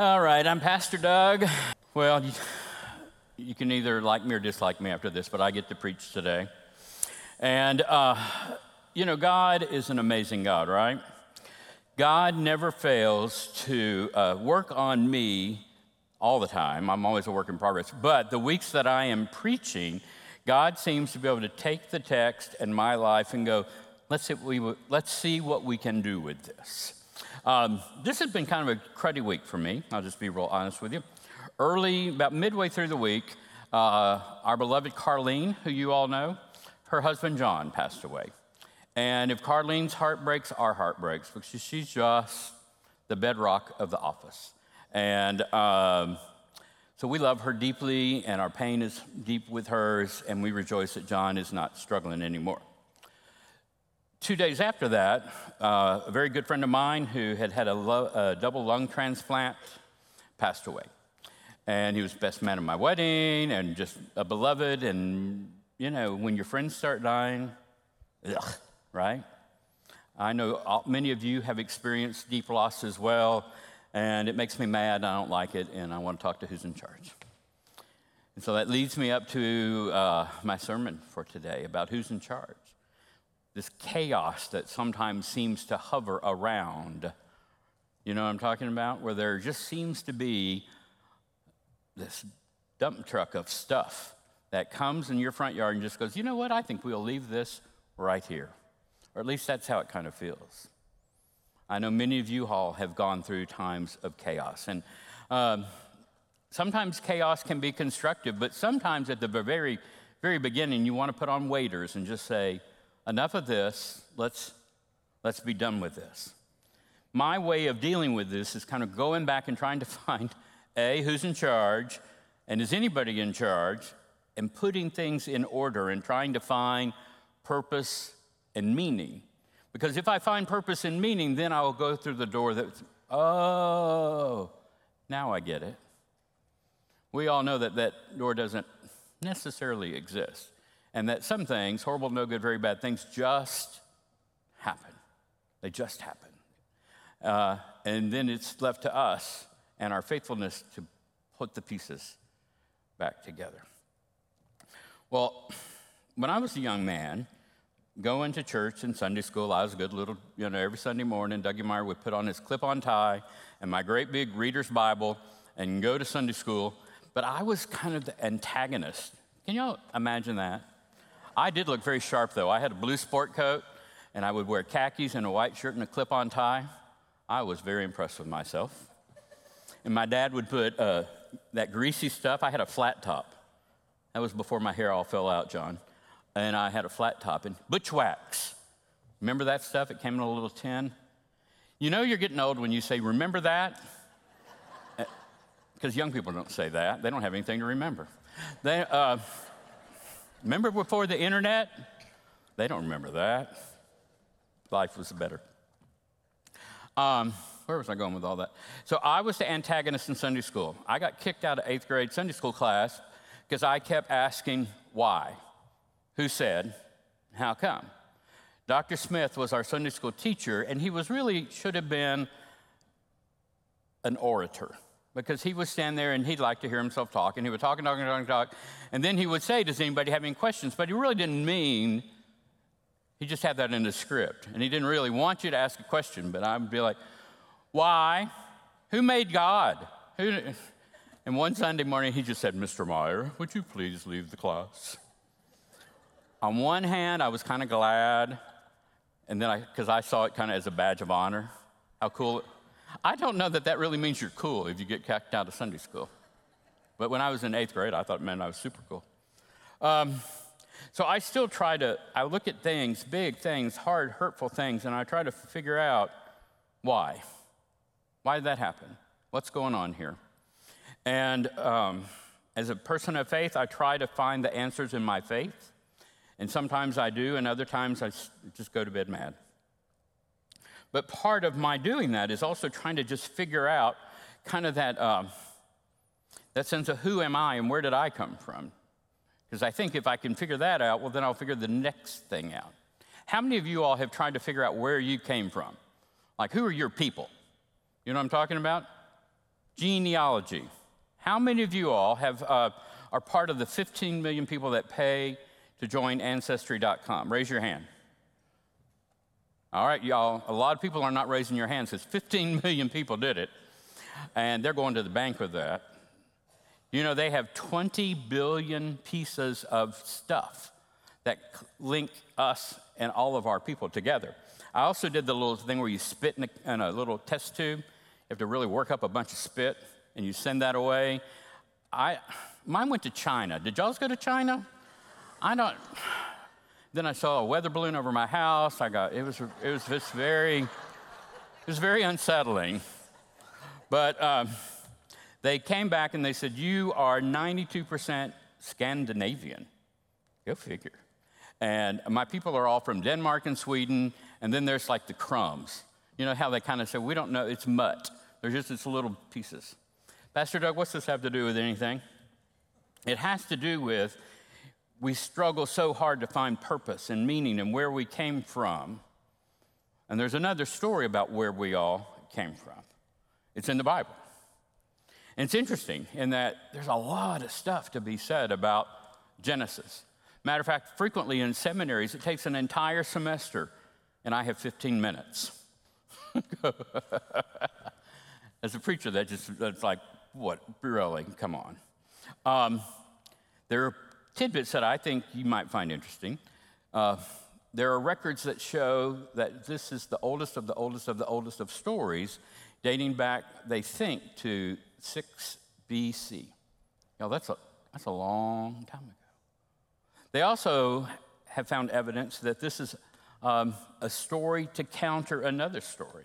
All right, I'm Pastor Doug. Well, you can either like me or dislike me after this, but I get to preach today. And, God is an amazing God, right? God never fails to work on me all the time. I'm always a work in progress. But the weeks that I am preaching, God seems to be able to take the text and my life and go, let's see what we can do with this. This has been kind of a cruddy week for me. I'll just be real honest with you. About midway through the week, our beloved Carlene, who you all know, her husband John passed away. And if Carlene's heart breaks, our heart breaks, because she's just the bedrock of the office. And so we love her deeply, and our pain is deep with hers, and we rejoice that John is not struggling anymore. 2 days after that, a very good friend of mine who had a double lung transplant passed away. And he was best man at my wedding and just a beloved. And, when your friends start dying, ugh, right? I know many of you have experienced deep loss as well, and it makes me mad. I don't like it, and I want to talk to who's in charge. And so that leads me up to my sermon for today about who's in charge. This chaos that sometimes seems to hover around. You know what I'm talking about? Where there just seems to be this dump truck of stuff that comes in your front yard and just goes, you know what, I think we'll leave this right here. Or at least that's how it kind of feels. I know many of you all have gone through times of chaos. And sometimes chaos can be constructive, but sometimes at the very, very beginning, you want to put on waders and just say, enough of this, let's be done with this. My way of dealing with this is kind of going back and trying to find, A, who's in charge, and is anybody in charge, and putting things in order and trying to find purpose and meaning. Because if I find purpose and meaning, then I will go through the door that's, oh, now I get it. We all know that door doesn't necessarily exist. And that some things, horrible, no good, very bad things, just happen. They just happen. And then it's left to us and our faithfulness to put the pieces back together. Well, when I was a young man, going to church and Sunday school, I was a good little, every Sunday morning, Dougie Meyer would put on his clip-on tie and my great big reader's Bible and go to Sunday school. But I was kind of the antagonist. Can y'all imagine that? I did look very sharp, though. I had a blue sport coat, and I would wear khakis and a white shirt and a clip-on tie. I was very impressed with myself. And my dad would put that greasy stuff. I had a flat top. That was before my hair all fell out, John. And I had a flat top. And butch wax. Remember that stuff? It came in a little tin. You know you're getting old when you say, remember that? Because young people don't say that. They don't have anything to remember. They remember before the internet? They don't remember that. Life was better. Where was I going with all that? So I was the antagonist in Sunday school. I got kicked out of 8th grade Sunday school class because I kept asking why. Who said, how come? Dr. Smith was our Sunday school teacher, and he was should have been an orator. Because he would stand there and he'd like to hear himself talk, and he would talk. And then he would say, does anybody have any questions? But he really didn't mean, he just had that in the script. And he didn't really want you to ask a question, but I would be like, why? Who made God? And one Sunday morning, he just said, Mr. Meyer, would you please leave the class? On one hand, I was kind of glad, and then because I saw it kind of as a badge of honor, how cool it was. I don't know that really means you're cool if you get kicked out of Sunday school. But when I was in 8th grade, I thought, man, I was super cool. So I still I look at things, big things, hard, hurtful things, and I try to figure out why. Why did that happen? What's going on here? And as a person of faith, I try to find the answers in my faith. And sometimes I do, and other times I just go to bed mad. But part of my doing that is also trying to just figure out kind of that sense of who am I and where did I come from? Because I think if I can figure that out, well, then I'll figure the next thing out. How many of you all have tried to figure out where you came from? Like, who are your people? You know what I'm talking about? genealogy. How many of you all have are part of the 15 million people that pay to join Ancestry.com? Raise your hand. All right, y'all, a lot of people are not raising your hands because 15 million people did it, and they're going to the bank with that. You know, they have 20 billion pieces of stuff that link us and all of our people together. I also did the little thing where you spit in a little test tube. You have to really work up a bunch of spit, and you send that away. Mine went to China. Did y'all go to China? I don't. Then I saw a weather balloon over my house. It was very unsettling. But they came back and they said, "You are 92% Scandinavian." Go figure. And my people are all from Denmark and Sweden. And then there's like the crumbs. You know how they kind of say, "We don't know. It's mutt." There's just these little pieces. Pastor Doug, what's this have to do with anything? It has to do with we struggle so hard to find purpose and meaning and where we came from. And there's another story about where we all came from. It's in the Bible. And it's interesting in that there's a lot of stuff to be said about Genesis. Matter of fact, frequently in seminaries, it takes an entire semester, and I have 15 minutes. As a preacher, that's like, what, really? Come on. There are tidbits that I think you might find interesting. There are records that show that this is the oldest of the oldest of the oldest of stories, dating back, they think, to 6 BC. Now, that's a long time ago. They also have found evidence that this is a story to counter another story,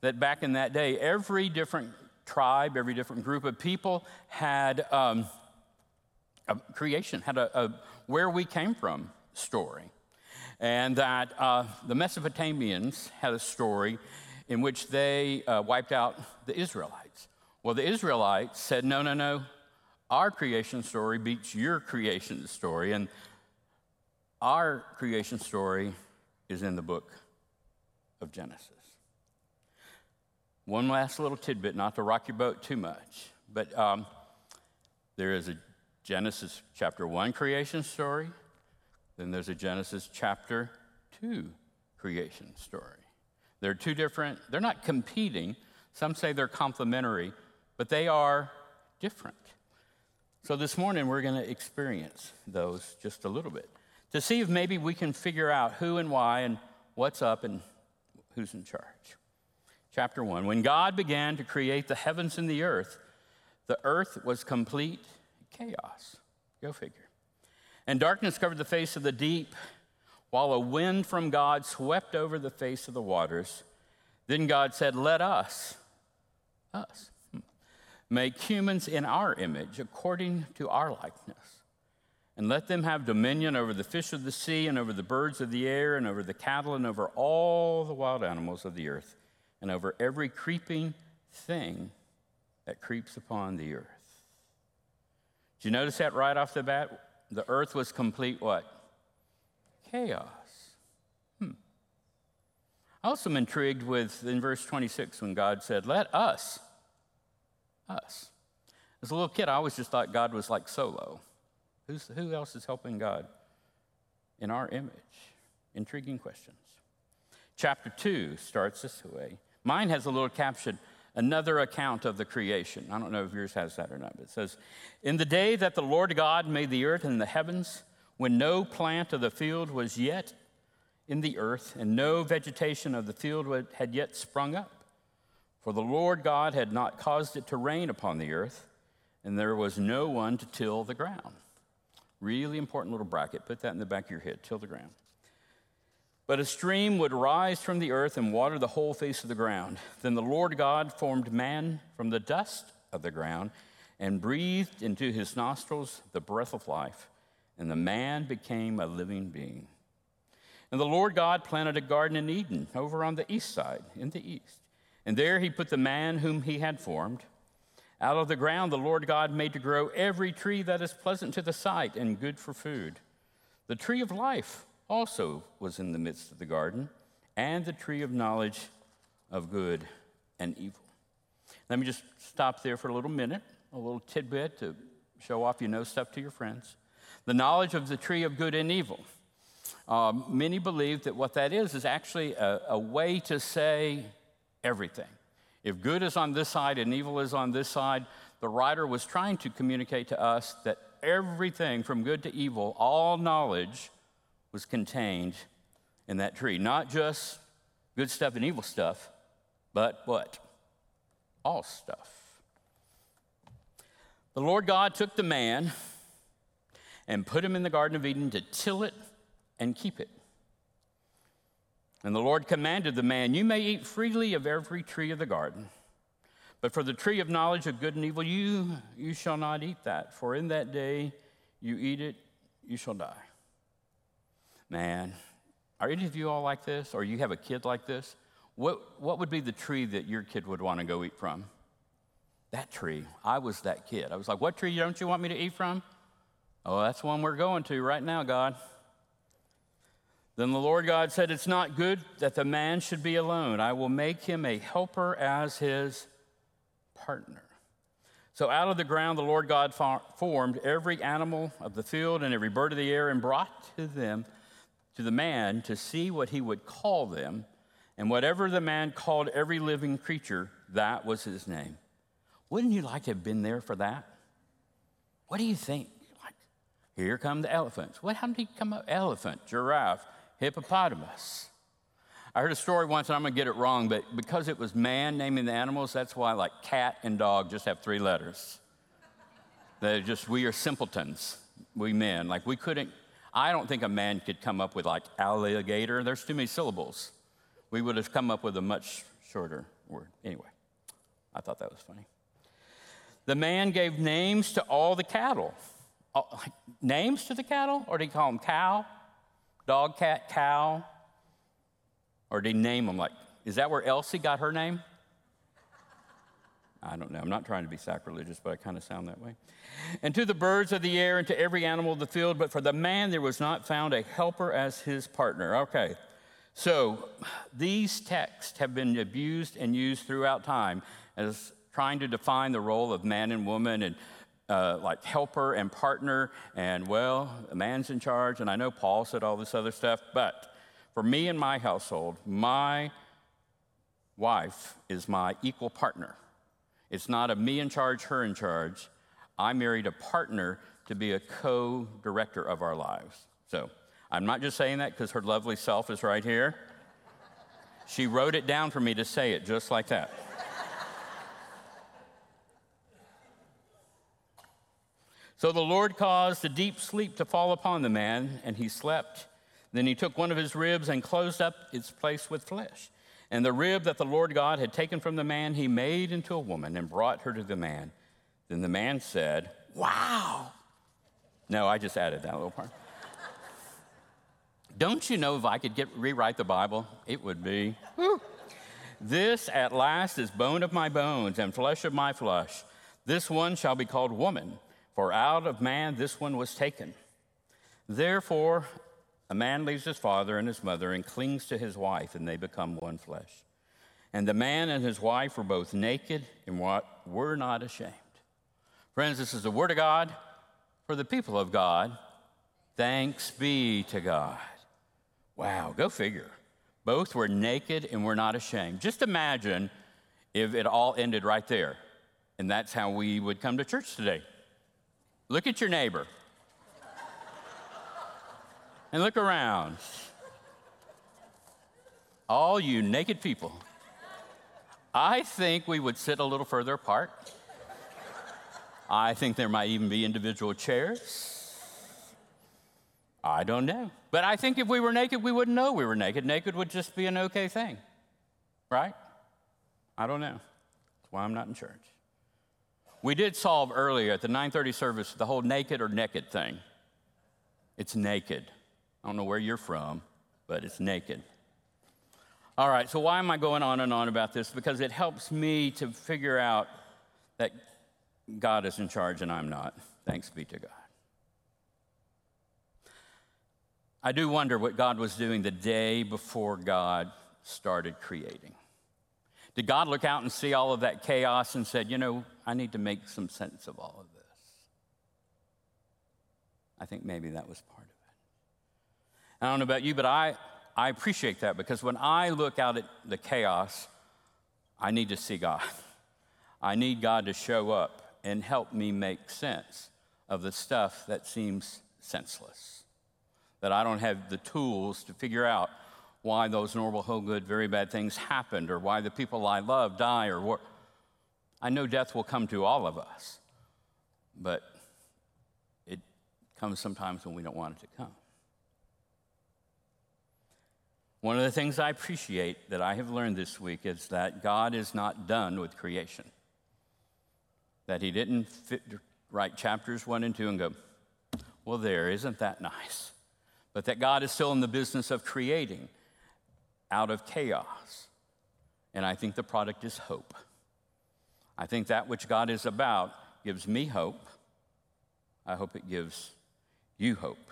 that back in that day, every different tribe, every different group of people had a creation, had a where we came from story. And that the Mesopotamians had a story in which they wiped out the Israelites. Well, the Israelites said, no, our creation story beats your creation story, and our creation story is in the book of Genesis. One last little tidbit, not to rock your boat too much, but there is a Genesis chapter 1 creation story, then there's a Genesis chapter 2 creation story. They're two different, they're not competing. Some say they're complementary, but they are different. So this morning we're going to experience those just a little bit to see if maybe we can figure out who and why and what's up and who's in charge. Chapter 1, when God began to create the heavens and the earth was complete chaos. Go figure. And darkness covered the face of the deep, while a wind from God swept over the face of the waters. Then God said, "Let us, make humans in our image, according to our likeness, and let them have dominion over the fish of the sea and over the birds of the air and over the cattle and over all the wild animals of the earth, and over every creeping thing that creeps upon the earth." Did you notice that right off the bat? The earth was complete what? Chaos. I also am intrigued with, in verse 26, when God said, "Let us. As a little kid, I always just thought God was like solo. Who else is helping God in our image? Intriguing questions. Chapter 2 starts this way. Mine has a little caption, "Another account of the creation." I don't know if yours has that or not, but it says, "In the day that the Lord God made the earth and the heavens, when no plant of the field was yet in the earth, and no vegetation of the field had yet sprung up, for the Lord God had not caused it to rain upon the earth, and there was no one to till the ground." Really important little bracket. Put that in the back of your head, till the ground. "But a stream would rise from the earth and water the whole face of the ground. Then the Lord God formed man from the dust of the ground and breathed into his nostrils the breath of life, and the man became a living being. And the Lord God planted a garden in Eden over on the east side, in the east. And there he put the man whom he had formed. Out of the ground the Lord God made to grow every tree that is pleasant to the sight and good for food. The tree of life also was in the midst of the garden, and the tree of knowledge of good and evil." Let me just stop there for a little minute, a little tidbit to show off you know stuff to your friends. The knowledge of the tree of good and evil. Many believe that what that is actually a way to say everything. If good is on this side and evil is on this side, the writer was trying to communicate to us that everything from good to evil, all knowledge was contained in that tree. Not just good stuff and evil stuff, but what? All stuff. The Lord God took the man and put him in the Garden of Eden to till it and keep it. And the Lord commanded the man, "You may eat freely of every tree of the garden, but for the tree of knowledge of good and evil, you shall not eat that, for in that day you eat it, you shall die." Man, are any of you all like this, or you have a kid like this? What would be the tree that your kid would want to go eat from? That tree. I was that kid. I was like, "What tree don't you want me to eat from?" "Oh, that's one we're going to right now, God." Then the Lord God said, "It's not good that the man should be alone. I will make him a helper as his partner." So out of the ground the Lord God formed every animal of the field and every bird of the air and brought to the man to see what he would call them. And whatever the man called every living creature, that was his name. Wouldn't you like to have been there for that? What do you think? Like, here come the elephants. What? How did he come up? Elephant, giraffe, hippopotamus. I heard a story once, and I'm going to get it wrong, but because it was man naming the animals, that's why like cat and dog just have three letters. They're just, we are simpletons, we men. Like we couldn't, I don't think a man could come up with like alligator. There's too many syllables. We would have come up with a much shorter word. Anyway, I thought that was funny. The man gave names to all the cattle. Names to the cattle? Or did he call them cow? Dog, cat, cow? Or did he name them like, is that where Elsie got her name? I don't know. I'm not trying to be sacrilegious, but I kind of sound that way. And to the birds of the air and to every animal of the field, but for the man there was not found a helper as his partner. Okay. So these texts have been abused and used throughout time as trying to define the role of man and woman and like helper and partner and, well, a man's in charge. And I know Paul said all this other stuff, but for me and my household, my wife is my equal partner. It's not a me in charge, her in charge. I married a partner to be a co-director of our lives. So I'm not just saying that because her lovely self is right here. She wrote it down for me to say it just like that. So the Lord caused a deep sleep to fall upon the man, and he slept. Then he took one of his ribs and closed up its place with flesh. And the rib that the Lord God had taken from the man, he made into a woman and brought her to the man. Then the man said, "Wow." No, I just added that little part. Don't you know if I could rewrite the Bible, it would be, whew. "This at last is bone of my bones and flesh of my flesh. This one shall be called woman, for out of man this one was taken. Therefore, a man leaves his father and his mother and clings to his wife, and they become one flesh. And the man and his wife were both naked and were not ashamed." Friends, this is the word of God for the people of God. Thanks be to God. Wow, go figure. Both were naked and were not ashamed. Just imagine if it all ended right there. And that's how we would come to church today. Look at your neighbor and look around. All you naked people. I think we would sit a little further apart. I think there might even be individual chairs. I don't know. But I think if we were naked, we wouldn't know we were naked. Naked would just be an okay thing, right? I don't know. That's why I'm not in church. We did solve earlier at the 9:30 service the whole naked or naked thing. It's naked. I don't know where you're from, but it's naked. All right, so why am I going on and on about this? Because it helps me to figure out that God is in charge and I'm not. Thanks be to God. I do wonder what God was doing the day before God started creating. Did God look out and see all of that chaos and said, you know, I need to make some sense of all of this? I think maybe that was part of it. I don't know about you, but I appreciate that, because when I look out at the chaos, I need to see God. I need God to show up and help me make sense of the stuff that seems senseless, that I don't have the tools to figure out why those normal, whole, good, very bad things happened, or why the people I love die, or what. I know death will come to all of us, but it comes sometimes when we don't want it to come. One of the things I appreciate that I have learned this week is that God is not done with creation, that he didn't write chapters 1 and 2 and go, well, there, isn't that nice? But that God is still in the business of creating out of chaos. And I think the product is hope. I think that which God is about gives me hope. I hope it gives you hope.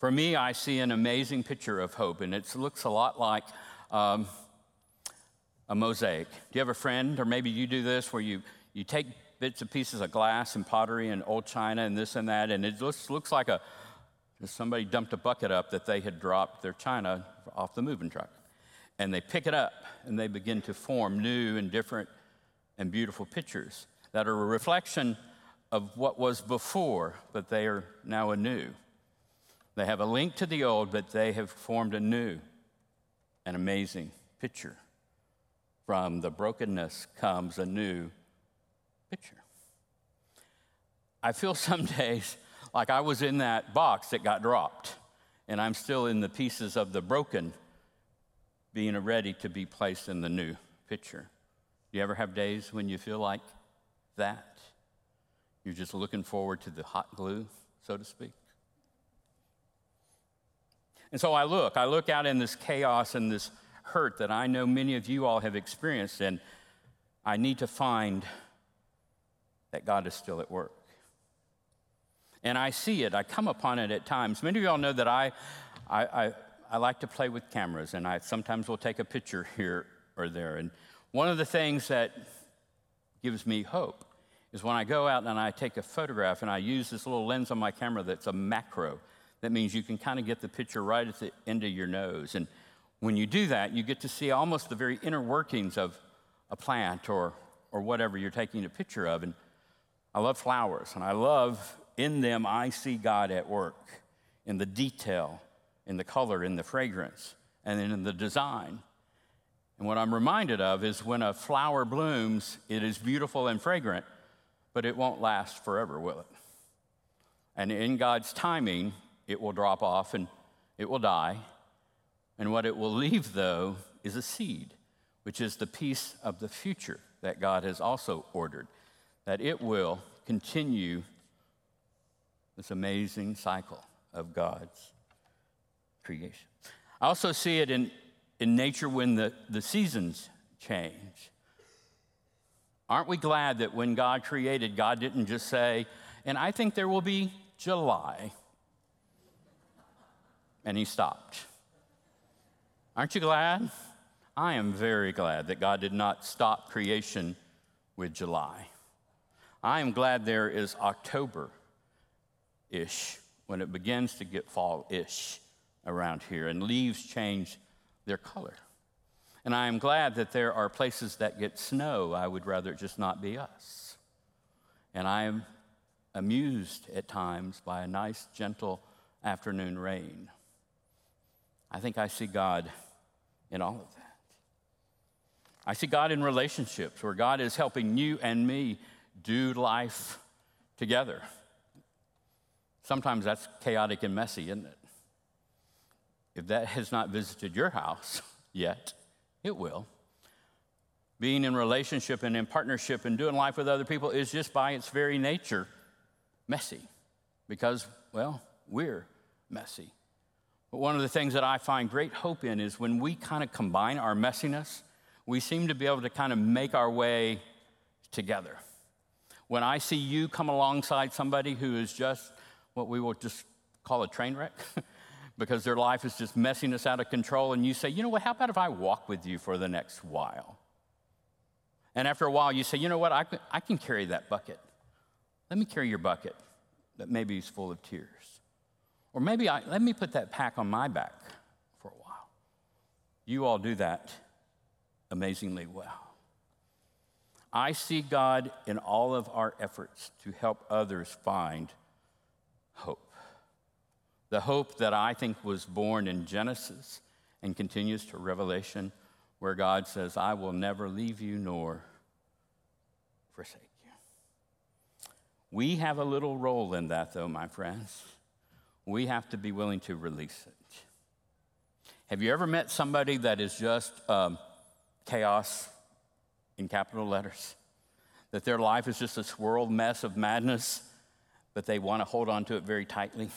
For me, I see an amazing picture of hope, and it looks a lot like a mosaic. Do you have a friend, or maybe you do this, where you take bits and pieces of glass and pottery and old china and this and that, and it looks like somebody dumped a bucket up that they had dropped their china off the moving truck. And they pick it up, and they begin to form new and different and beautiful pictures that are a reflection of what was before, but they are now anew. They have a link to the old, but they have formed a new and amazing picture. From the brokenness comes a new picture. I feel some days like I was in that box that got dropped, and I'm still in the pieces of the broken being ready to be placed in the new picture. Do you ever have days when you feel like that? You're just looking forward to the hot glue, so to speak. And so I look out in this chaos and this hurt that I know many of you all have experienced, and I need to find that God is still at work. And I see it, I come upon it at times. Many of y'all know that I like to play with cameras, and I sometimes will take a picture here or there. And one of the things that gives me hope is when I go out and I take a photograph, and I use this little lens on my camera that's a macro. That means you can kind of get the picture right at the end of your nose. And when you do that, you get to see almost the very inner workings of a plant or whatever you're taking a picture of. And I love flowers, and I love in them, I see God at work in the detail, in the color, in the fragrance, and then in the design. And what I'm reminded of is when a flower blooms, it is beautiful and fragrant, but it won't last forever, will it? And in God's timing, it will drop off and it will die. And what it will leave, though, is a seed, which is the piece of the future that God has also ordered, that it will continue this amazing cycle of God's creation. I also see it in nature when the seasons change. Aren't we glad that when God created, God didn't just say, and I think there will be July. And he stopped. Aren't you glad? I am very glad that God did not stop creation with July. I am glad there is October-ish, when it begins to get fall-ish around here, and leaves change their color. And I am glad that there are places that get snow. I would rather it just not be us. And I am amused at times by a nice, gentle afternoon rain. I think I see God in all of that. I see God in relationships where God is helping you and me do life together. Sometimes that's chaotic and messy, isn't it? If that has not visited your house yet, it will. Being in relationship and in partnership and doing life with other people is just by its very nature messy because, well, we're messy. But one of the things that I find great hope in is when we kind of combine our messiness, we seem to be able to kind of make our way together. When I see you come alongside somebody who is just what we will just call a train wreck because their life is just messiness out of control, and you say, you know what, how about if I walk with you for the next while? And after a while, you say, you know what, I can carry that bucket. Let me carry your bucket that maybe is full of tears. Or maybe let me put that pack on my back for a while. You all do that amazingly well. I see God in all of our efforts to help others find hope. The hope that I think was born in Genesis and continues to Revelation, where God says, I will never leave you nor forsake you. We have a little role in that, though, my friends. We have to be willing to release it. Have you ever met somebody that is just chaos in capital letters? That their life is just a swirled mess of madness, but they want to hold on to it very tightly?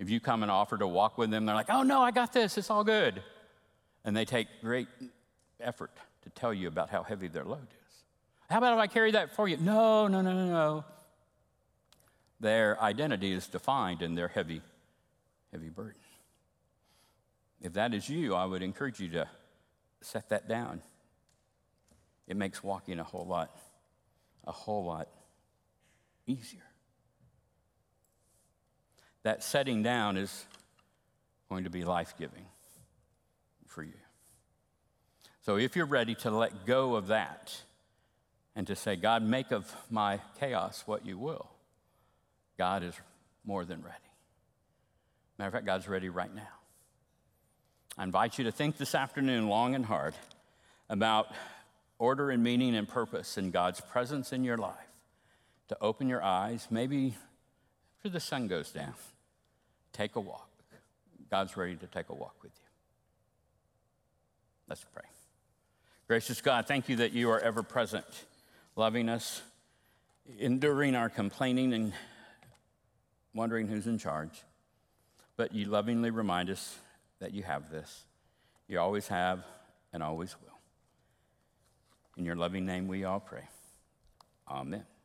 If you come and offer to walk with them, they're like, oh no, I got this, it's all good. And they take great effort to tell you about how heavy their load is. How about if I carry that for you? No. Their identity is defined in their heavy, heavy burden. If that is you, I would encourage you to set that down. It makes walking a whole lot easier. That setting down is going to be life-giving for you. So if you're ready to let go of that and to say, God, make of my chaos what you will, God is more than ready. Matter of fact, God's ready right now. I invite you to think this afternoon long and hard about order and meaning and purpose in God's presence in your life, to open your eyes, maybe after the sun goes down, take a walk. God's ready to take a walk with you. Let's pray. Gracious God, thank you that you are ever present, loving us, enduring our complaining and wondering who's in charge. But you lovingly remind us that you have this. You always have and always will. In your loving name we all pray. Amen.